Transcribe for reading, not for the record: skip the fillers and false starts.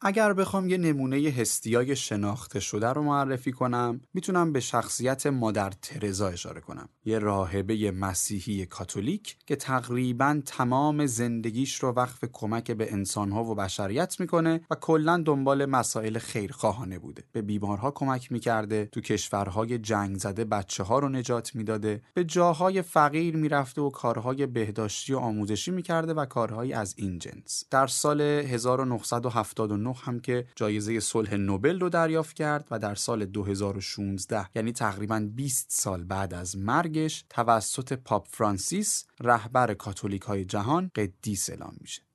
اگر بخوام یه نمونه هستیای شناخته شده رو معرفی کنم، میتونم به شخصیت مادر ترزا اشاره کنم. یه راهبه مسیحی کاتولیک که تقریباً تمام زندگیش رو وقف کمک به انسان‌ها و بشریت میکنه و کلاً دنبال مسائل خیرخواهانه بوده. به بیمارها کمک میکرده، تو کشورهای جنگ زده بچه‌ها رو نجات میداده، به جاهای فقیر میرفته و کارهای بهداشتی و آموزشی میکرده و کارهایی از این جنس. در سال 1979 هم که جایزه صلح نوبل رو دریافت کرد و در سال 2016 یعنی تقریباً 20 سال بعد از مرگش توسط پاپ فرانسیس رهبر کاتولیک‌های جهان قدیس اعلام میشه.